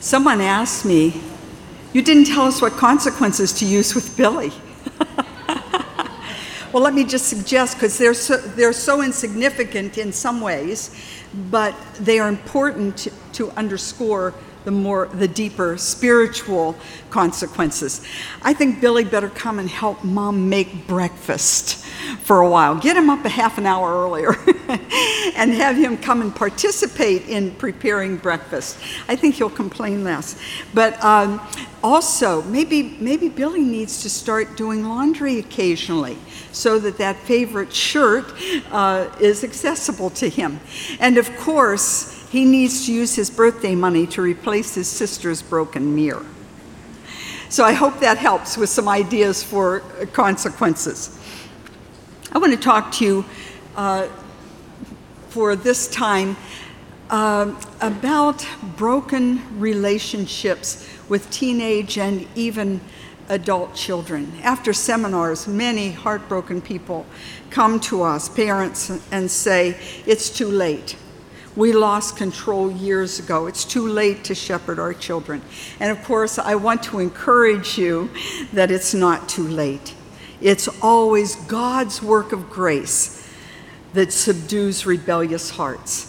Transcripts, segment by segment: Someone asked me, "You didn't tell us what consequences to use with Billy." Well, let me just suggest, because they're so insignificant in some ways, but they are important to underscore the deeper spiritual consequences. I think Billy better come and help Mom make breakfast for a while. Get him up a half an hour earlier and have him come and participate in preparing breakfast. I think he'll complain less. But also, maybe Billy needs to start doing laundry occasionally so that favorite shirt is accessible to him. And of course, he needs to use his birthday money to replace his sister's broken mirror. So I hope that helps with some ideas for consequences. I want to talk to you for this time about broken relationships with teenage and even adult children. After seminars, many heartbroken people come to us, parents, and say, "It's too late. We lost control years ago. It's too late to shepherd our children." And of course, I want to encourage you that it's not too late. It's always God's work of grace that subdues rebellious hearts.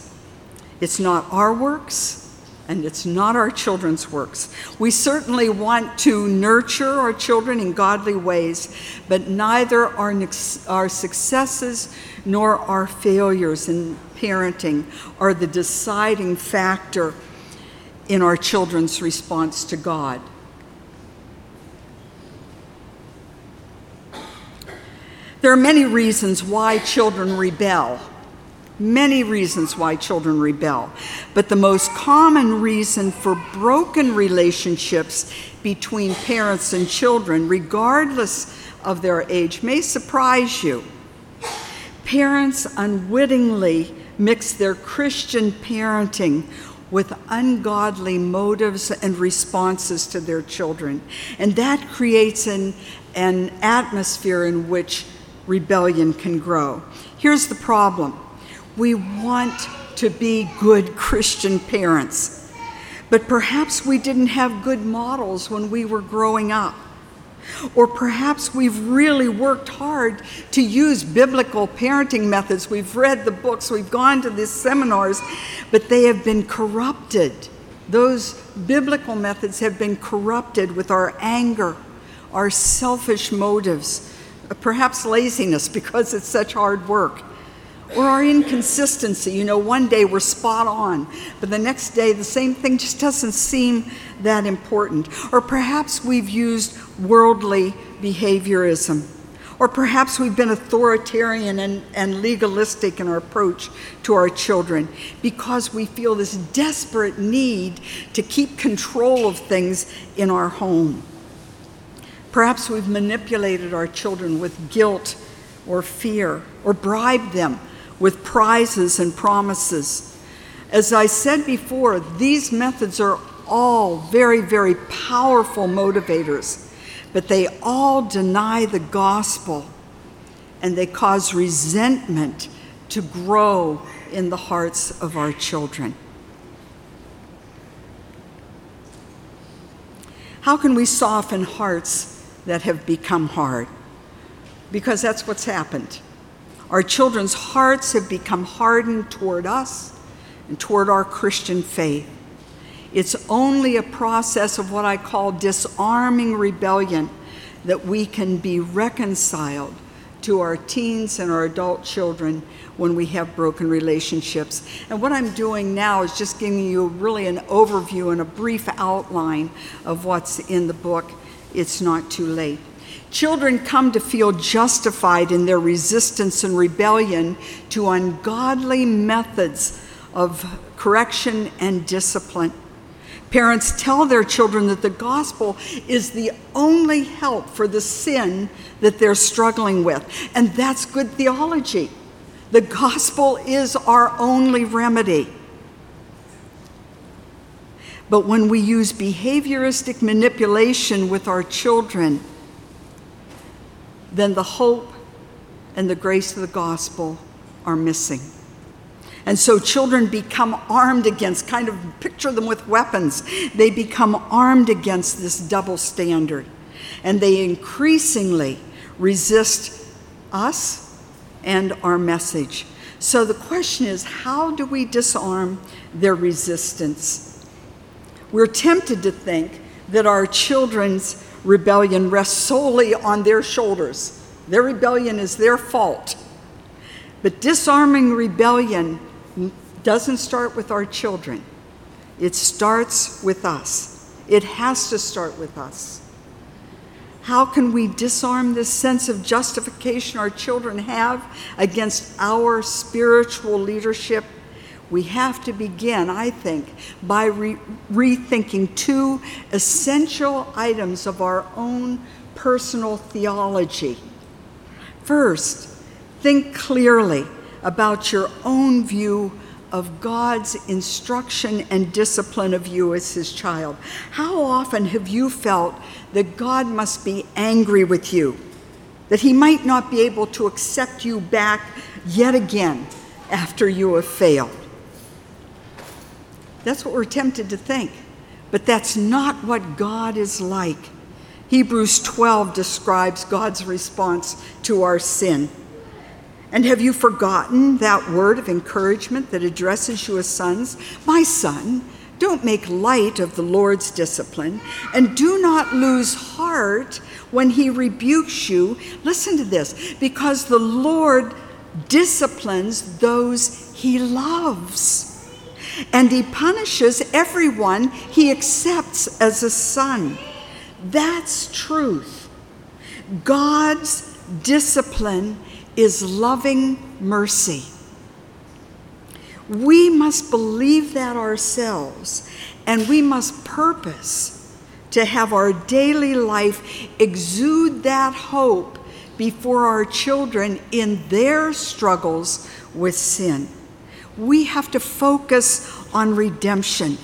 It's not our works, and it's not our children's works. We certainly want to nurture our children in godly ways, but neither our successes nor our failures in parenting are the deciding factor in our children's response to God. There are many reasons why children rebel. Many reasons why children rebel, but the most common reason for broken relationships between parents and children, regardless of their age, may surprise you. Parents unwittingly mix their Christian parenting with ungodly motives and responses to their children, and that creates an atmosphere in which rebellion can grow. Here's the problem. We want to be good Christian parents, but perhaps we didn't have good models when we were growing up. Or perhaps we've really worked hard to use biblical parenting methods. We've read the books, we've gone to these seminars, but they have been corrupted. Those biblical methods have been corrupted with our anger, our selfish motives, perhaps laziness because it's such hard work. Or our inconsistency. You know, one day we're spot on, but the next day the same thing just doesn't seem that important. Or perhaps we've used worldly behaviorism. Or perhaps we've been authoritarian and legalistic in our approach to our children because we feel this desperate need to keep control of things in our home. Perhaps we've manipulated our children with guilt or fear, or bribed them with prizes and promises. As I said before, these methods are all very, very powerful motivators, but they all deny the gospel, and they cause resentment to grow in the hearts of our children. How can we soften hearts that have become hard? Because that's what's happened. Our children's hearts have become hardened toward us and toward our Christian faith. It's only a process of what I call disarming rebellion that we can be reconciled to our teens and our adult children when we have broken relationships. And what I'm doing now is just giving you really an overview and a brief outline of what's in the book, It's Not Too Late. Children come to feel justified in their resistance and rebellion to ungodly methods of correction and discipline. Parents tell their children that the gospel is the only help for the sin that they're struggling with, and that's good theology. The gospel is our only remedy. But when we use behavioristic manipulation with our children, then the hope and the grace of the gospel are missing. And so children become armed against, kind of picture them with weapons. They become armed against this double standard. And they increasingly resist us and our message. So the question is, how do we disarm their resistance? We're tempted to think that our children's rebellion rests solely on their shoulders. Their rebellion is their fault. But disarming rebellion doesn't start with our children. It starts with us. It has to start with us. How can we disarm this sense of justification our children have against our spiritual leadership? We have to begin, I think, by rethinking two essential items of our own personal theology. First, think clearly about your own view of God's instruction and discipline of you as his child. How often have you felt that God must be angry with you, that he might not be able to accept you back yet again after you have failed? That's what we're tempted to think, but that's not what God is like. Hebrews 12 describes God's response to our sin. And have you forgotten that word of encouragement that addresses you as sons? My son, don't make light of the Lord's discipline, and do not lose heart when he rebukes you. Listen to this, because the Lord disciplines those he loves, and he punishes everyone he accepts as a son. That's truth. God's discipline is loving mercy. We must believe that ourselves, and we must purpose to have our daily life exude that hope before our children in their struggles with sin. We have to focus on redemption.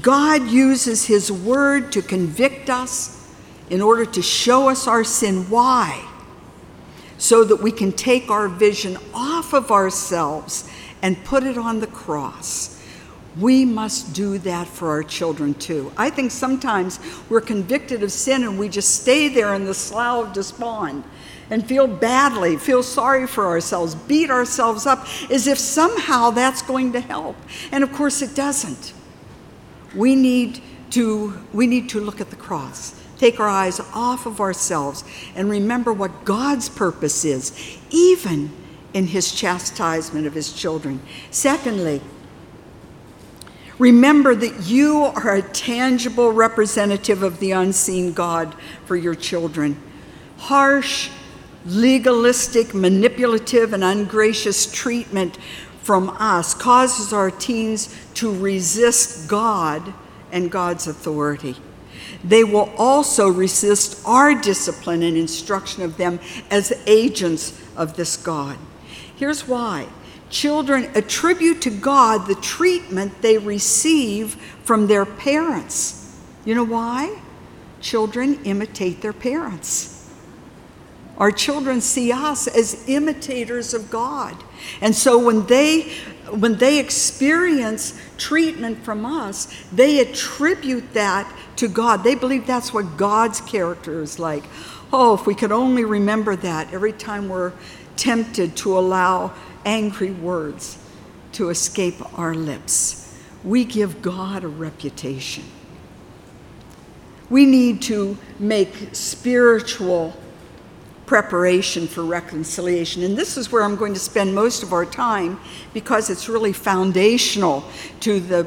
God uses his word to convict us in order to show us our sin. Why? So that we can take our vision off of ourselves and put it on the cross. We must do that for our children too. I think sometimes we're convicted of sin and we just stay there in the slough of despond and feel badly, feel sorry for ourselves, beat ourselves up as if somehow that's going to help. And of course it doesn't. We need to look at the cross. Take our eyes off of ourselves and remember what God's purpose is, even in his chastisement of his children. Secondly, remember that you are a tangible representative of the unseen God for your children. Harsh, legalistic, manipulative, and ungracious treatment from us causes our teens to resist God and God's authority. They will also resist our discipline and instruction of them as agents of this God. Here's why. Children attribute to God the treatment they receive from their parents. You know why? Children imitate their parents. Our children see us as imitators of God. And so when they experience treatment from us, they attribute that to God. They believe that's what God's character is like. Oh, if we could only remember that every time we're tempted to allow angry words to escape our lips. We give God a reputation. We need to make spiritual preparation for reconciliation. And this is where I'm going to spend most of our time because it's really foundational to the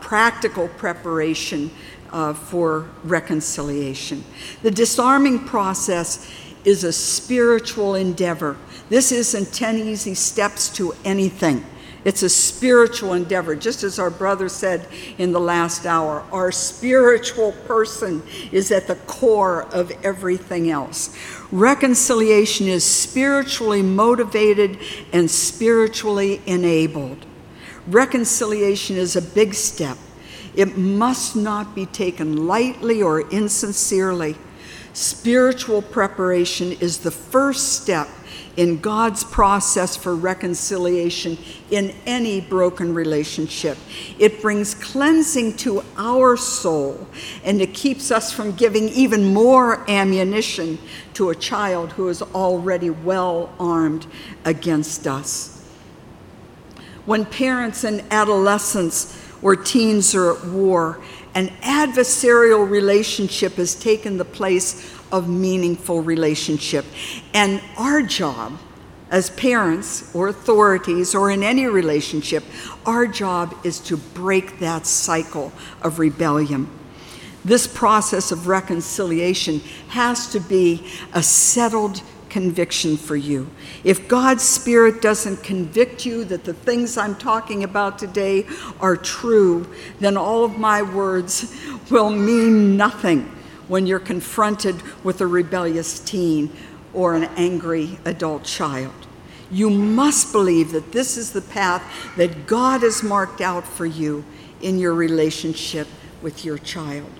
practical preparation for reconciliation. The disarming process is a spiritual endeavor. This isn't 10 easy steps to anything. It's a spiritual endeavor. Just as our brother said in the last hour, our spiritual person is at the core of everything else. Reconciliation is spiritually motivated and spiritually enabled. Reconciliation is a big step. It must not be taken lightly or insincerely. Spiritual preparation is the first step in God's process for reconciliation in any broken relationship. It brings cleansing to our soul, and it keeps us from giving even more ammunition to a child who is already well armed against us. When parents and adolescents or teens are at war, an adversarial relationship has taken the place of meaningful relationship. And our job as parents or authorities or in any relationship, our job is to break that cycle of rebellion. This process of reconciliation has to be a settled conviction for you. If God's Spirit doesn't convict you that the things I'm talking about today are true, then all of my words will mean nothing when you're confronted with a rebellious teen or an angry adult child. You must believe that this is the path that God has marked out for you in your relationship with your child.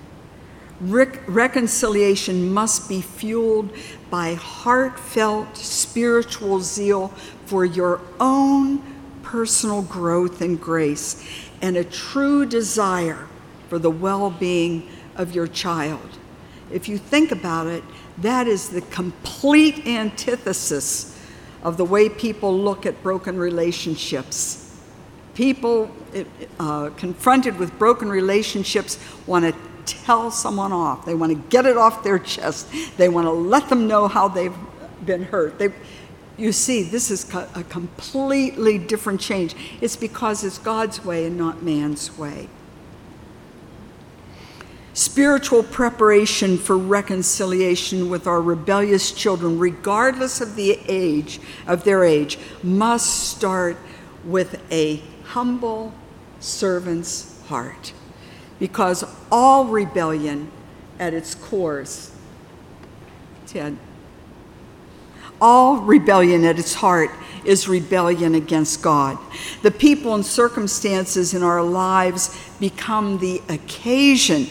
Reconciliation must be fueled by heartfelt spiritual zeal for your own personal growth and grace, and a true desire for the well-being of your child. If you think about it, that is the complete antithesis of the way people look at broken relationships. People confronted with broken relationships want to tell someone off. They want to get it off their chest. They want to let them know how they've been hurt. You see, this is a completely different change. It's because it's God's way and not man's way. Spiritual preparation for reconciliation with our rebellious children, regardless of their age, must start with a humble servant's heart. Because all rebellion at its course, all rebellion at its heart is rebellion against God. The people and circumstances in our lives become the occasion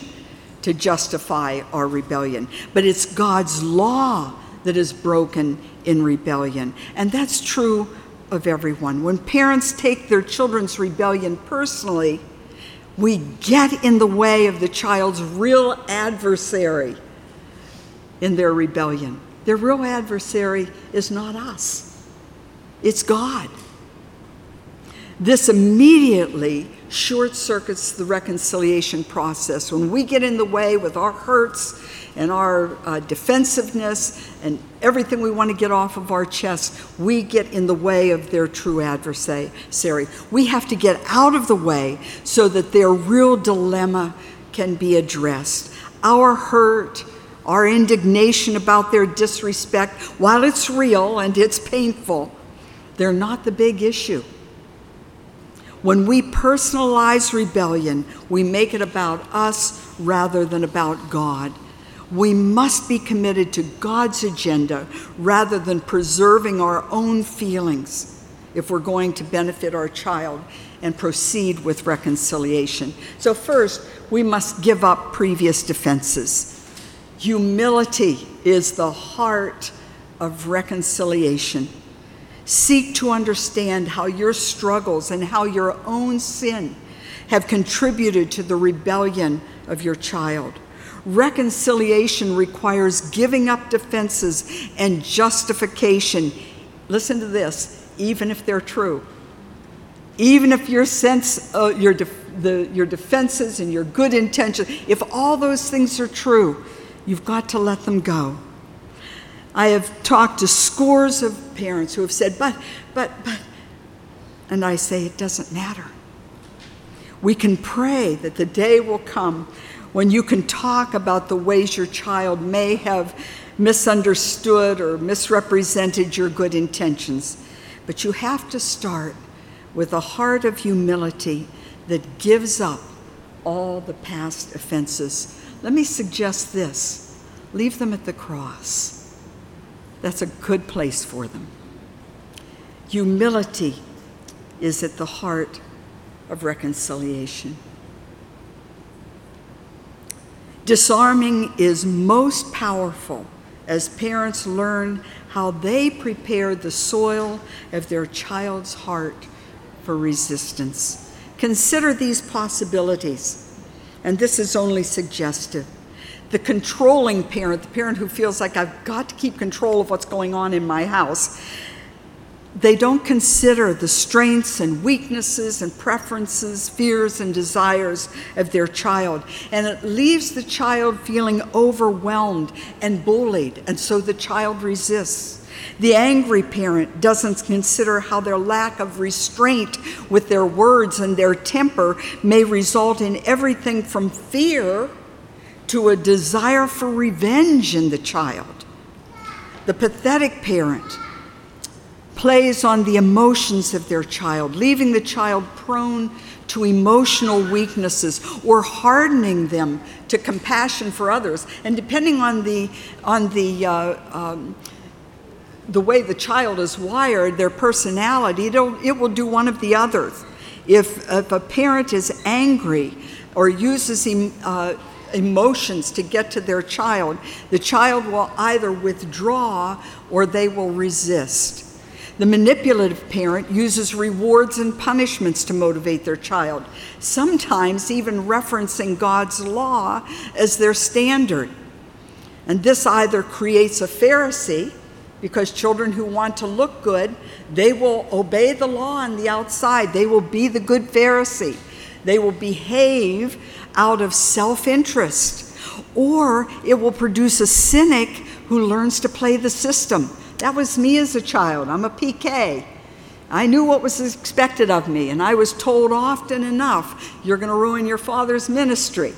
to justify our rebellion. But it's God's law that is broken in rebellion. And that's true of everyone. When parents take their children's rebellion personally, we get in the way of the child's real adversary in their rebellion. Their real adversary is not us. It's God. This immediately short-circuits the reconciliation process. When we get in the way with our hurts and our defensiveness and everything we want to get off of our chest, we get in the way of their true adversary. We have to get out of the way so that their real dilemma can be addressed. Our hurt, our indignation about their disrespect, while it's real and it's painful, they're not the big issue. When we personalize rebellion, we make it about us rather than about God. We must be committed to God's agenda rather than preserving our own feelings if we're going to benefit our child and proceed with reconciliation. So first, we must give up previous defenses. Humility is the heart of reconciliation. Seek to understand how your struggles and how your own sin have contributed to the rebellion of your child. Reconciliation requires giving up defenses and justification. Listen to this, even if they're true. Even if your defenses and your good intentions, if all those things are true, you've got to let them go. I have talked to scores of parents who have said, but, and I say, it doesn't matter. We can pray that the day will come when you can talk about the ways your child may have misunderstood or misrepresented your good intentions. But you have to start with a heart of humility that gives up all the past offenses. Let me suggest this. Leave them at the cross. That's a good place for them. Humility is at the heart of reconciliation. Disarming is most powerful as parents learn how they prepare the soil of their child's heart for resistance. Consider these possibilities, and this is only suggestive. The controlling parent, the parent who feels like I've got to keep control of what's going on in my house, they don't consider the strengths and weaknesses and preferences, fears and desires of their child. And it leaves the child feeling overwhelmed and bullied, and so the child resists. The angry parent doesn't consider how their lack of restraint with their words and their temper may result in everything from fear to a desire for revenge in the child. The pathetic parent plays on the emotions of their child, leaving the child prone to emotional weaknesses or hardening them to compassion for others. And depending on the way the child is wired, their personality, it will do one of the others. If a parent is angry or uses emotions to get to their child, the child will either withdraw or they will resist. The manipulative parent uses rewards and punishments to motivate their child, sometimes even referencing God's law as their standard. And this either creates a Pharisee, because children who want to look good, they will obey the law on the outside. They will be the good Pharisee. They will behave out of self-interest. Or it will produce a cynic who learns to play the system. That was me as a child. I'm a PK. I knew what was expected of me, and I was told often enough, you're going to ruin your father's ministry,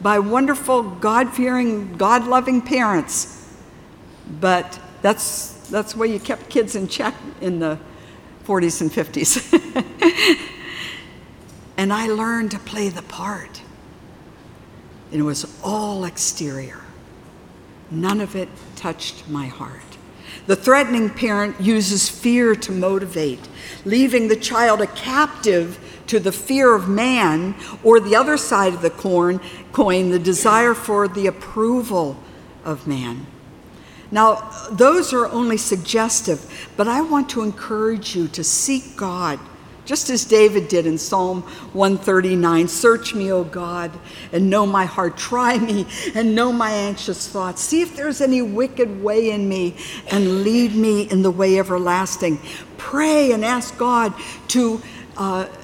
by wonderful, God-fearing, God-loving parents. But that's the way you kept kids in check in the 40s and 50s. And I learned to play the part. And it was all exterior. None of it touched my heart. The threatening parent uses fear to motivate, leaving the child a captive to the fear of man, or the other side of the coin, the desire for the approval of man. Now, those are only suggestive, but I want to encourage you to seek God, just as David did in Psalm 139, search me, O God, and know my heart. Try me and know my anxious thoughts. See if there's any wicked way in me and lead me in the way everlasting. Pray and ask God to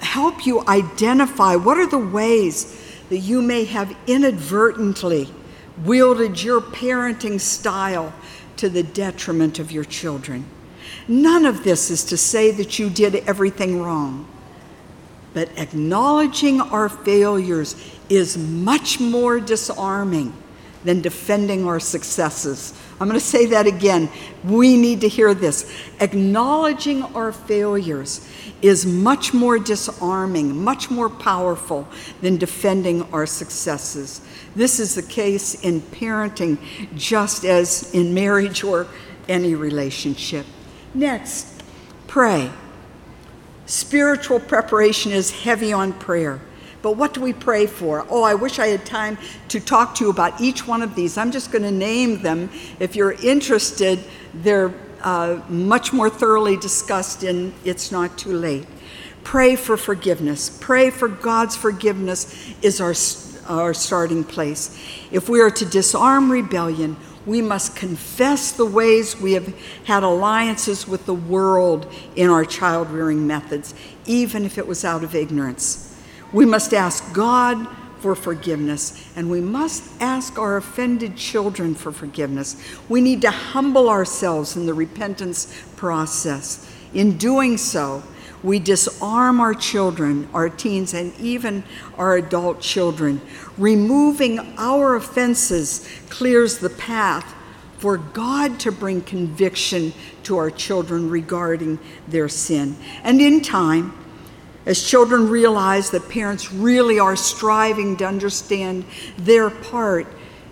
help you identify what are the ways that you may have inadvertently wielded your parenting style to the detriment of your children. None of this is to say that you did everything wrong, but acknowledging our failures is much more disarming than defending our successes. I'm going to say that again. We need to hear this. Acknowledging our failures is much more disarming, much more powerful than defending our successes. This is the case in parenting, just as in marriage or any relationship. Next, pray. Spiritual preparation is heavy on prayer. But what do we pray for? Oh, I wish I had time to talk to you about each one of these. I'm just going to name them. If you're interested, they're much more thoroughly discussed in It's Not Too Late. Pray for forgiveness. Pray for God's forgiveness is our starting place. If we are to disarm rebellion, we must confess the ways we have had alliances with the world in our child-rearing methods, even if it was out of ignorance. We must ask God for forgiveness, and we must ask our offended children for forgiveness. We need to humble ourselves in the repentance process. In doing so, we disarm our children, our teens, and even our adult children. Removing our offenses clears the path for God to bring conviction to our children regarding their sin. And in time, as children realize that parents really are striving to understand their part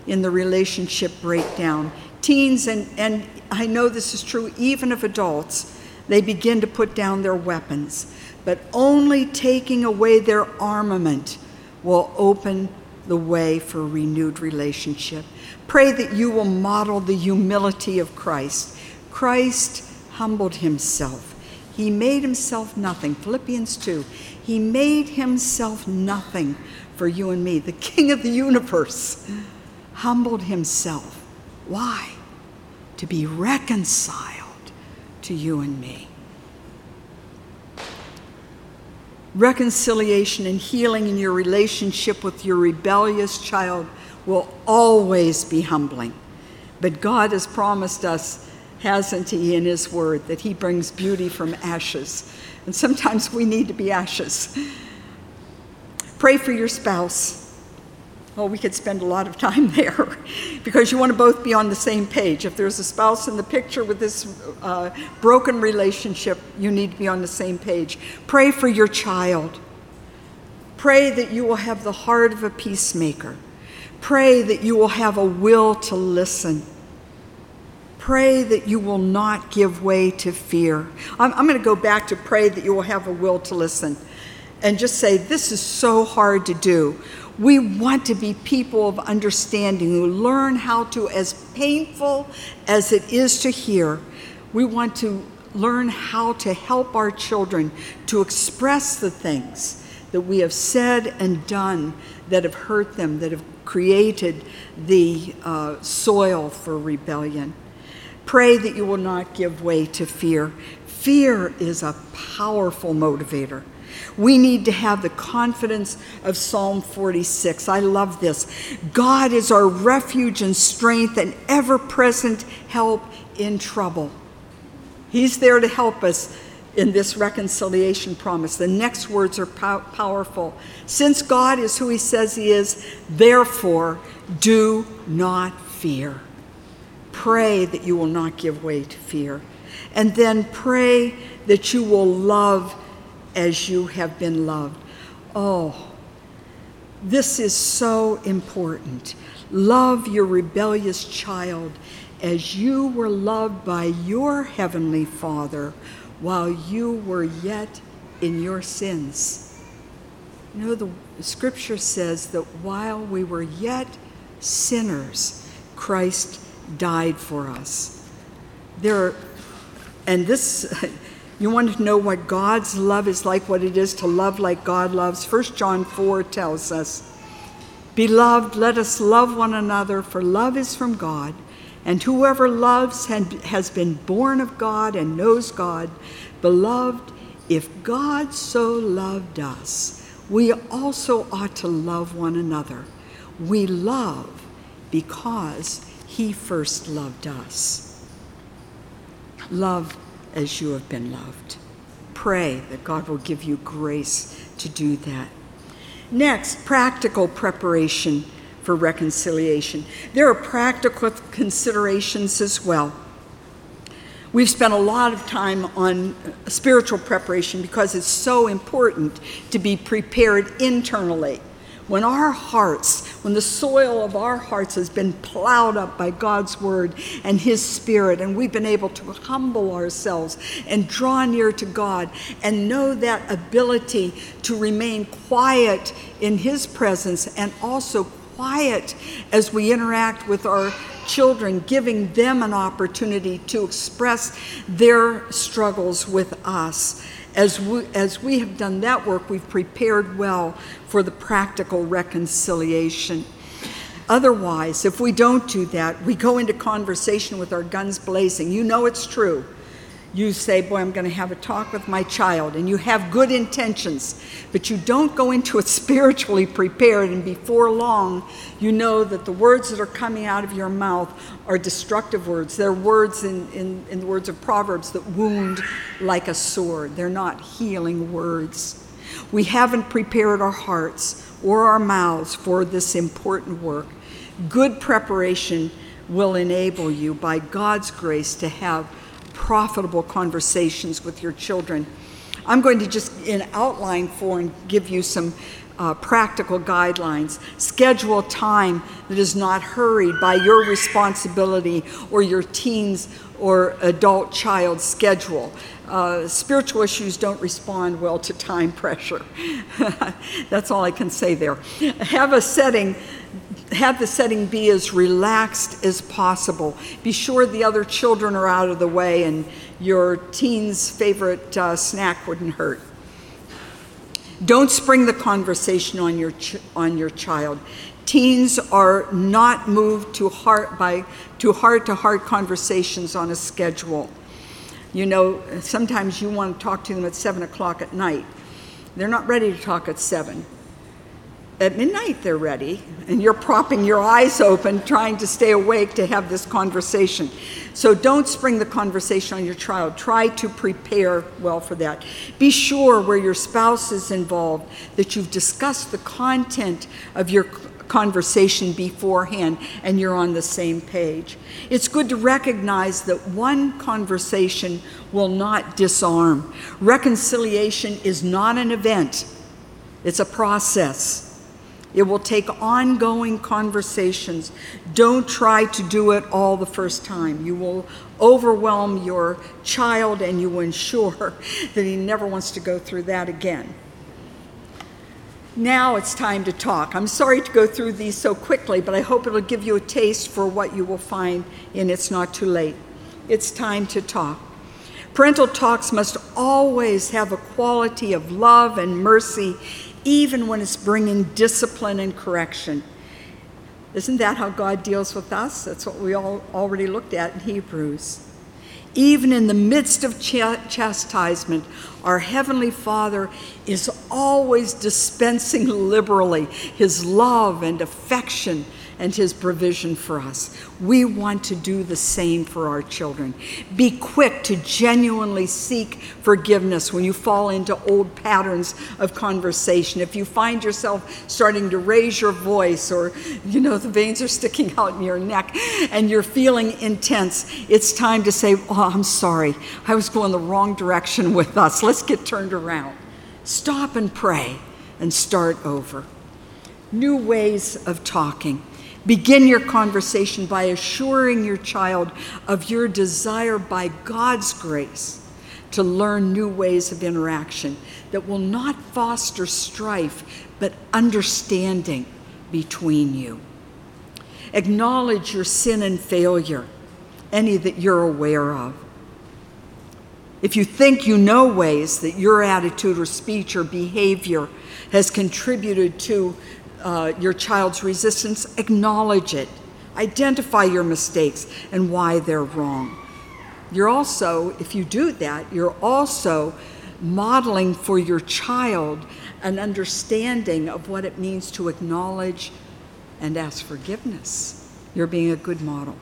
in the relationship breakdown, teens, and I know this is true even of adults, they begin to put down their weapons, but only taking away their armament will open the way for renewed relationship. Pray that you will model the humility of Christ. Christ humbled himself. He made himself nothing. Philippians 2. He made himself nothing for you and me. The King of the universe humbled himself. Why? To be reconciled to you and me. Reconciliation and healing in your relationship with your rebellious child will always be humbling. But God has promised us, hasn't he, in his word, that he brings beauty from ashes. And sometimes we need to be ashes. Pray for your spouse. Oh, we could spend a lot of time there because you want to both be on the same page. If there's a spouse in the picture with this broken relationship, you need to be on the same page. Pray for your child. Pray that you will have the heart of a peacemaker. Pray that you will have a will to listen. Pray that you will not give way to fear. I'm going to go back to pray that you will have a will to listen and just say, this is so hard to do. We want to be people of understanding who learn how to, as painful as it is to hear, we want to learn how to help our children to express the things that we have said and done that have hurt them, that have created the soil for rebellion. Pray that you will not give way to fear. Fear is a powerful motivator. We need to have the confidence of Psalm 46. I love this. God is our refuge and strength and ever-present help in trouble. He's there to help us in this reconciliation promise. The next words are powerful. Since God is who he says he is, therefore do not fear. Pray that you will not give way to fear. And then pray that you will love as you have been loved. Oh, this is so important. Love your rebellious child as you were loved by your heavenly Father while you were yet in your sins. You know, the scripture says that while we were yet sinners, Christ died for us. You want to know what God's love is like, what it is to love like God loves. 1 John 4 tells us, "Beloved, let us love one another, for love is from God, and whoever loves has been born of God and knows God. Beloved, if God so loved us, we also ought to love one another. We love because he first loved us." Love as you have been loved. Pray that God will give you grace to do that. Next, practical preparation for reconciliation. There are practical considerations as well. We've spent a lot of time on spiritual preparation because it's so important to be prepared internally. When our hearts, when the soil of our hearts has been plowed up by God's word and his spirit, and we've been able to humble ourselves and draw near to God and know that ability to remain quiet in his presence and also quiet as we interact with our children, giving them an opportunity to express their struggles with us. As we have done that work, we've prepared well for the practical reconciliation. Otherwise, if we don't do that, we go into conversation with our guns blazing. You know it's true. You say, boy, I'm going to have a talk with my child, and you have good intentions, but you don't go into it spiritually prepared, and before long, you know that the words that are coming out of your mouth are destructive words. They're words, in the words of Proverbs, that wound like a sword. They're not healing words. We haven't prepared our hearts or our mouths for this important work. Good preparation will enable you, by God's grace, to have profitable conversations with your children. I'm going to just in outline form give you some practical guidelines. Schedule time that is not hurried by your responsibility or your teen's or adult child's schedule. Spiritual issues don't respond well to time pressure. That's all I can say there. Have the setting be as relaxed as possible. Be sure the other children are out of the way and your teen's favorite snack wouldn't hurt. Don't spring the conversation on your child. Teens are not moved to heart-to-heart conversations on a schedule. You know, sometimes you want to talk to them at 7 o'clock at night. They're not ready to talk at 7. At midnight they're ready, and you're propping your eyes open trying to stay awake to have this conversation. So don't spring the conversation on your child. Try to prepare well for that. Be sure where your spouse is involved that you've discussed the content of your conversation beforehand and you're on the same page. It's good to recognize that one conversation will not disarm. Reconciliation is not an event. It's a process. It will take ongoing conversations. Don't try to do it all the first time. You will overwhelm your child and you will ensure that he never wants to go through that again. Now it's time to talk. I'm sorry to go through these so quickly, but I hope it'll give you a taste for what you will find in It's Not Too Late. It's time to talk. Parental talks must always have a quality of love and mercy, even when it's bringing discipline and correction. Isn't that how God deals with us? That's what we all already looked at in Hebrews. Even in the midst of chastisement, our Heavenly Father is always dispensing liberally His love and affection and His provision for us. We want to do the same for our children. Be quick to genuinely seek forgiveness when you fall into old patterns of conversation. If you find yourself starting to raise your voice or, you know, the veins are sticking out in your neck and you're feeling intense, it's time to say, oh, I'm sorry, I was going the wrong direction with us. Let's get turned around. Stop and pray and start over. New ways of talking. Begin your conversation by assuring your child of your desire by God's grace to learn new ways of interaction that will not foster strife, but understanding between you. Acknowledge your sin and failure, any that you're aware of. If you think you know ways that your attitude or speech or behavior has contributed to your child's resistance, acknowledge it. Identify your mistakes and why they're wrong. You're also, if you do that, you're also modeling for your child an understanding of what it means to acknowledge and ask forgiveness. You're being a good model.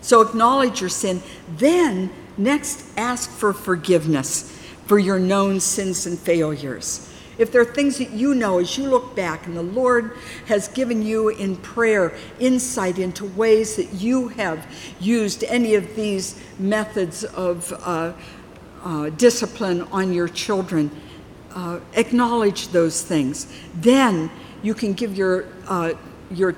So acknowledge your sin. Then next, ask for forgiveness for your known sins and failures. If there are things that you know as you look back and the Lord has given you in prayer insight into ways that you have used any of these methods of discipline on your children, acknowledge those things. Then you can give your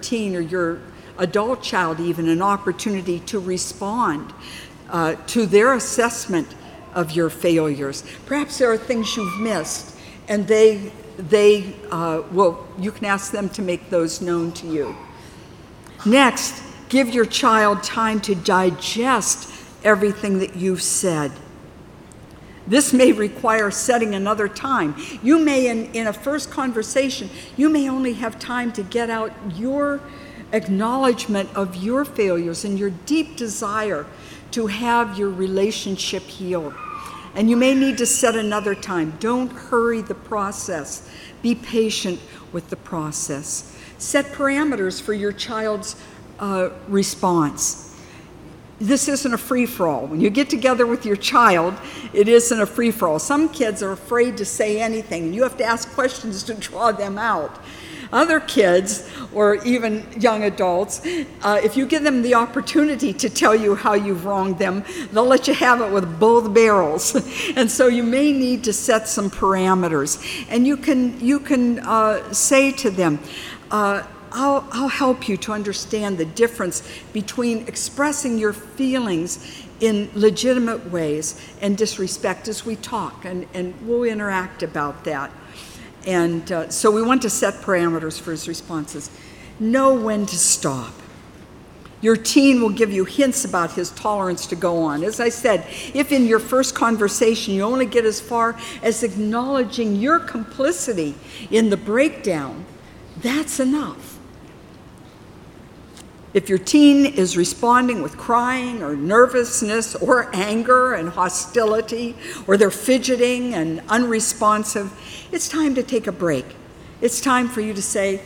teen or your adult child even an opportunity to respond to their assessment of your failures. Perhaps there are things you've missed, and you can ask them to make those known to you. Next, give your child time to digest everything that you've said. This may require setting another time. You may, in a first conversation, you may only have time to get out your acknowledgement of your failures and your deep desire to have your relationship healed. And you may need to set another time. Don't hurry the process. Be patient with the process. Set parameters for your child's response. This isn't a free-for-all. When you get together with your child, it isn't a free-for-all. Some kids are afraid to say anything. You have to ask questions to draw them out. other kids or even young adults, if you give them the opportunity to tell you how you've wronged them, they'll let you have it with both barrels. And so you may need to set some parameters. And you can say to them, I'll help you to understand the difference between expressing your feelings in legitimate ways and disrespect as we talk, and we'll interact about that. And so we want to set parameters for his responses. Know when to stop. Your teen will give you hints about his tolerance to go on. As I said, if in your first conversation you only get as far as acknowledging your complicity in the breakdown, that's enough. If your teen is responding with crying or nervousness or anger and hostility, or they're fidgeting and unresponsive, it's time to take a break. It's time for you to say,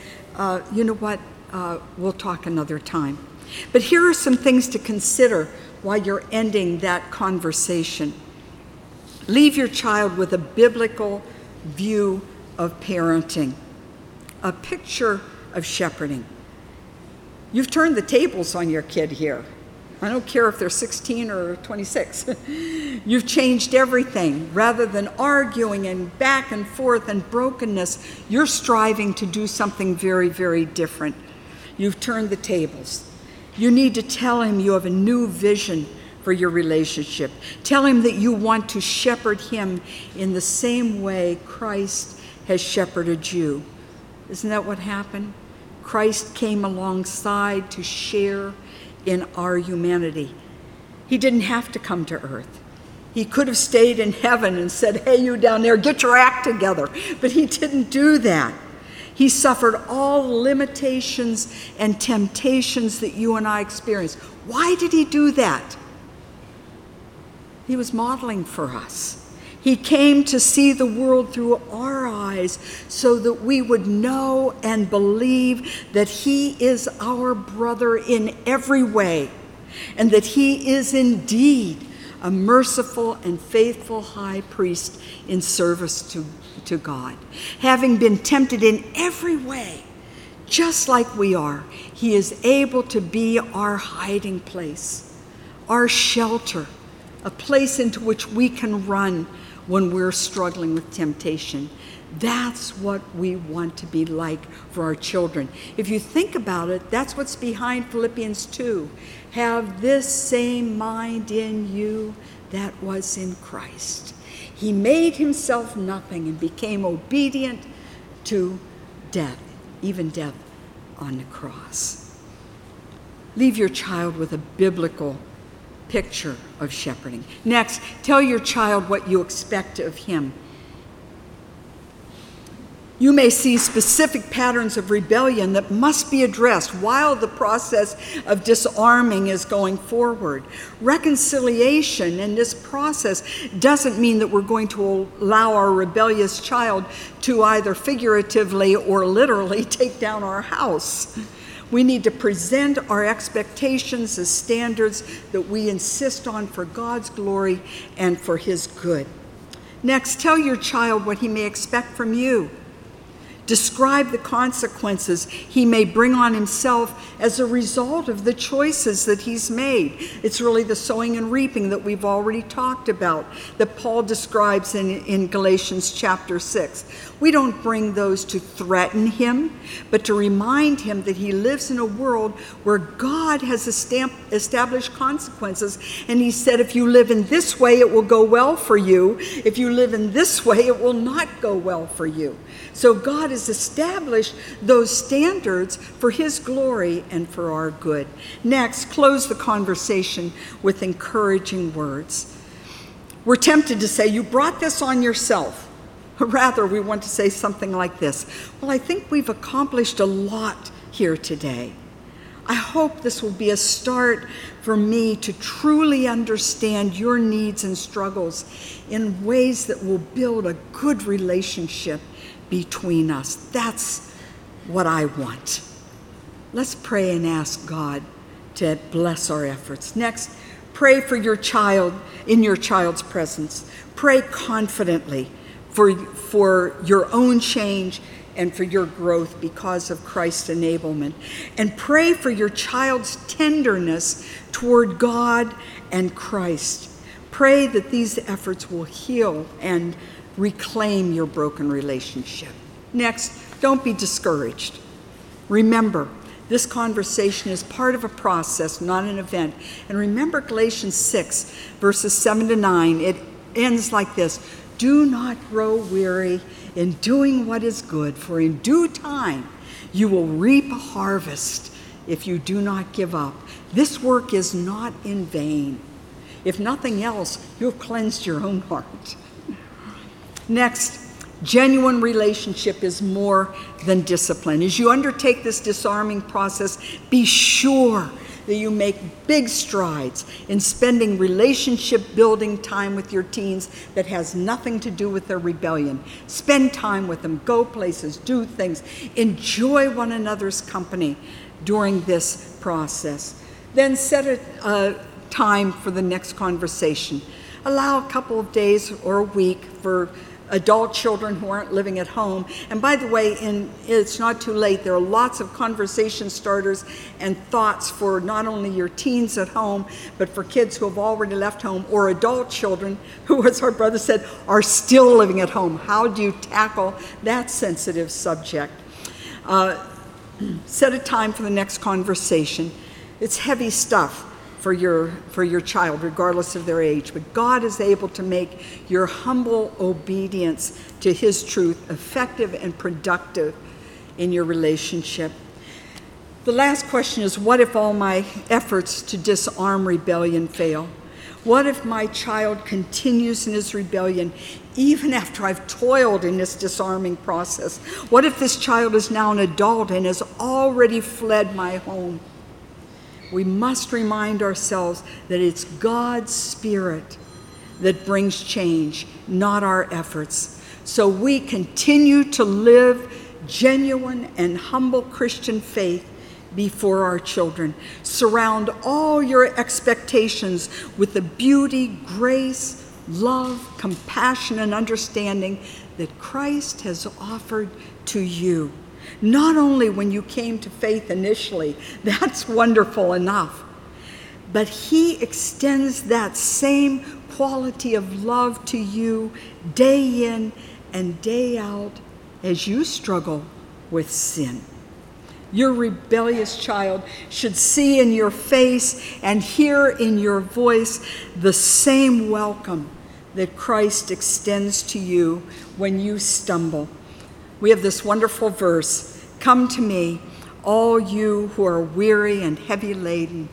you know what, we'll talk another time. But here are some things to consider while you're ending that conversation. Leave your child with a biblical view of parenting, a picture of shepherding. You've turned the tables on your kid here. I don't care if they're 16 or 26. You've changed everything. Rather than arguing and back and forth and brokenness, you're striving to do something very, very different. You've turned the tables. You need to tell him you have a new vision for your relationship. Tell him that you want to shepherd him in the same way Christ has shepherded you. Isn't that what happened? Christ came alongside to share in our humanity. He didn't have to come to earth. He could have stayed in heaven and said, hey, you down there, get your act together. But he didn't do that. He suffered all limitations and temptations that you and I experience. Why did he do that? He was modeling for us. He came to see the world through our eyes so that we would know and believe that he is our brother in every way, and that he is indeed a merciful and faithful high priest in service to God. Having been tempted in every way, just like we are, he is able to be our hiding place, our shelter, a place into which we can run when we're struggling with temptation. That's what we want to be like for our children. If you think about it, that's what's behind Philippians 2. Have this same mind in you that was in Christ. He made himself nothing and became obedient to death, even death on the cross. Leave your child with a biblical picture of shepherding. Next, tell your child what you expect of him. You may see specific patterns of rebellion that must be addressed while the process of disarming is going forward. Reconciliation in this process doesn't mean that we're going to allow our rebellious child to either figuratively or literally take down our house. We need to present our expectations as standards that we insist on for God's glory and for his good. Next, tell your child what he may expect from you. Describe the consequences he may bring on himself as a result of the choices that he's made. It's really the sowing and reaping that we've already talked about, that Paul describes in Galatians chapter 6. We don't bring those to threaten him, but to remind him that he lives in a world where God has established consequences. And he said, if you live in this way, it will go well for you. If you live in this way, it will not go well for you. So God has established those standards for his glory and for our good. Next, close the conversation with encouraging words. We're tempted to say, you brought this on yourself. Rather, we want to say something like this. Well, I think we've accomplished a lot here today. I hope this will be a start for me to truly understand your needs and struggles in ways that will build a good relationship between us. That's what I want. Let's pray and ask God to bless our efforts. Next, pray for your child in your child's presence. Pray confidently for your own change and for your growth because of Christ's enablement. And pray for your child's tenderness toward God and Christ. Pray that these efforts will heal and reclaim your broken relationship. Next, don't be discouraged. Remember, this conversation is part of a process, not an event. And remember Galatians 6, verses 7-9. It ends like this. Do not grow weary in doing what is good, for in due time you will reap a harvest if you do not give up. This work is not in vain. If nothing else, you have cleansed your own heart. Next, genuine relationship is more than discipline. As you undertake this disarming process, be sure that you make big strides in spending relationship-building time with your teens that has nothing to do with their rebellion. Spend time with them, go places, do things, enjoy one another's company during this process. Then set a time for the next conversation. Allow a couple of days or a week for adult children who aren't living at home. And by the way, it's not too late. There are lots of conversation starters and thoughts for not only your teens at home, but for kids who have already left home or adult children who, as our brother said, are still living at home. How do you tackle that sensitive subject? Set a time for the next conversation. It's heavy stuff for your child, regardless of their age. But God is able to make your humble obedience to his truth effective and productive in your relationship. The last question is, what if all my efforts to disarm rebellion fail? What if my child continues in his rebellion even after I've toiled in this disarming process? What if this child is now an adult and has already fled my home? We must remind ourselves that it's God's Spirit that brings change, not our efforts. So we continue to live genuine and humble Christian faith before our children. Surround all your expectations with the beauty, grace, love, compassion, and understanding that Christ has offered to you. Not only when you came to faith initially, that's wonderful enough, but he extends that same quality of love to you day in and day out as you struggle with sin. Your rebellious child should see in your face and hear in your voice the same welcome that Christ extends to you when you stumble. We have this wonderful verse, come to me, all you who are weary and heavy laden,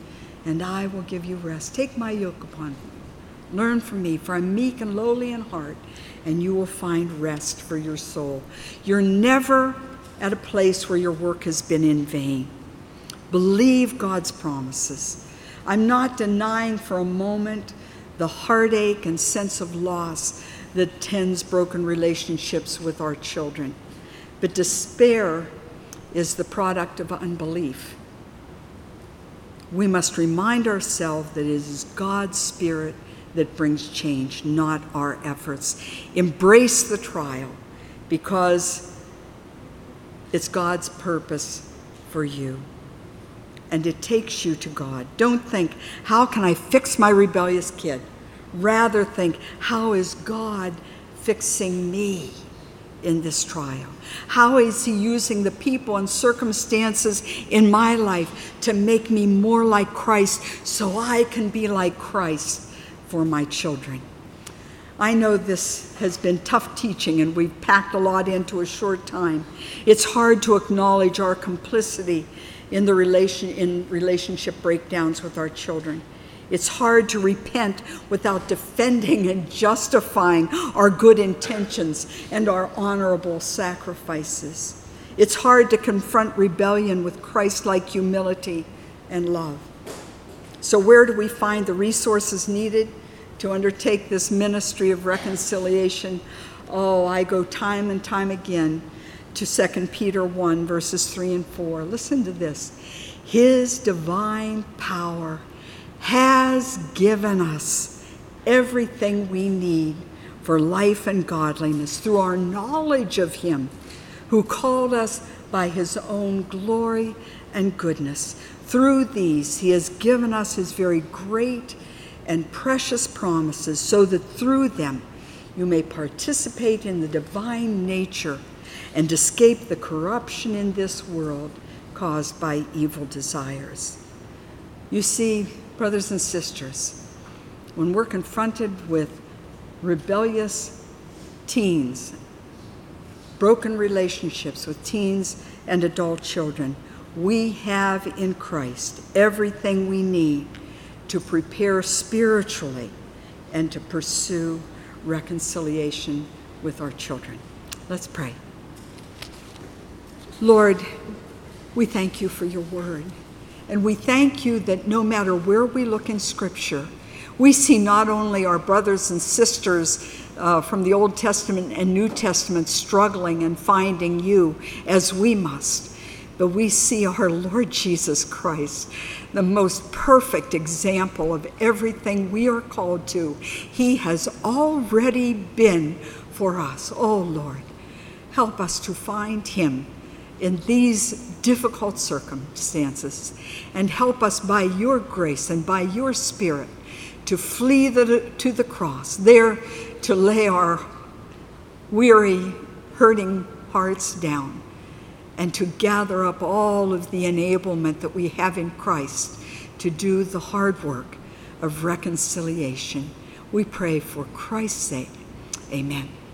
and I will give you rest. Take my yoke upon you. Learn from me, for I'm meek and lowly in heart, and you will find rest for your soul. You're never at a place where your work has been in vain. Believe God's promises. I'm not denying for a moment the heartache and sense of loss that tends broken relationships with our children. But despair is the product of unbelief. We must remind ourselves that it is God's Spirit that brings change, not our efforts. Embrace the trial because it's God's purpose for you. And it takes you to God. Don't think, how can I fix my rebellious kid? Rather think, how is God fixing me in this trial? How is he using the people and circumstances in my life to make me more like Christ so I can be like Christ for my children? I know this has been tough teaching and we've packed a lot into a short time. It's hard to acknowledge our complicity in relationship breakdowns with our children. It's hard to repent without defending and justifying our good intentions and our honorable sacrifices. It's hard to confront rebellion with Christ-like humility and love. So where do we find the resources needed to undertake this ministry of reconciliation? Oh, I go time and time again to 2 Peter 1, verses 3 and 4. Listen to this. His divine power has given us everything we need for life and godliness through our knowledge of him who called us by his own glory and goodness. Through these, he has given us his very great and precious promises, so that through them you may participate in the divine nature and escape the corruption in this world caused by evil desires. You see, brothers and sisters, when we're confronted with rebellious teens, broken relationships with teens and adult children, we have in Christ everything we need to prepare spiritually and to pursue reconciliation with our children. Let's pray. Lord, we thank you for your word, and we thank you that no matter where we look in Scripture, we see not only our brothers and sisters from the Old Testament and New Testament struggling and finding you as we must, but we see our Lord Jesus Christ, the most perfect example of everything we are called to. He has already been for us. Oh, Lord, help us to find him in these difficult circumstances, and help us by your grace and by your Spirit to flee to the cross, there to lay our weary, hurting hearts down, and to gather up all of the enablement that we have in Christ to do the hard work of reconciliation. We pray for Christ's sake. Amen.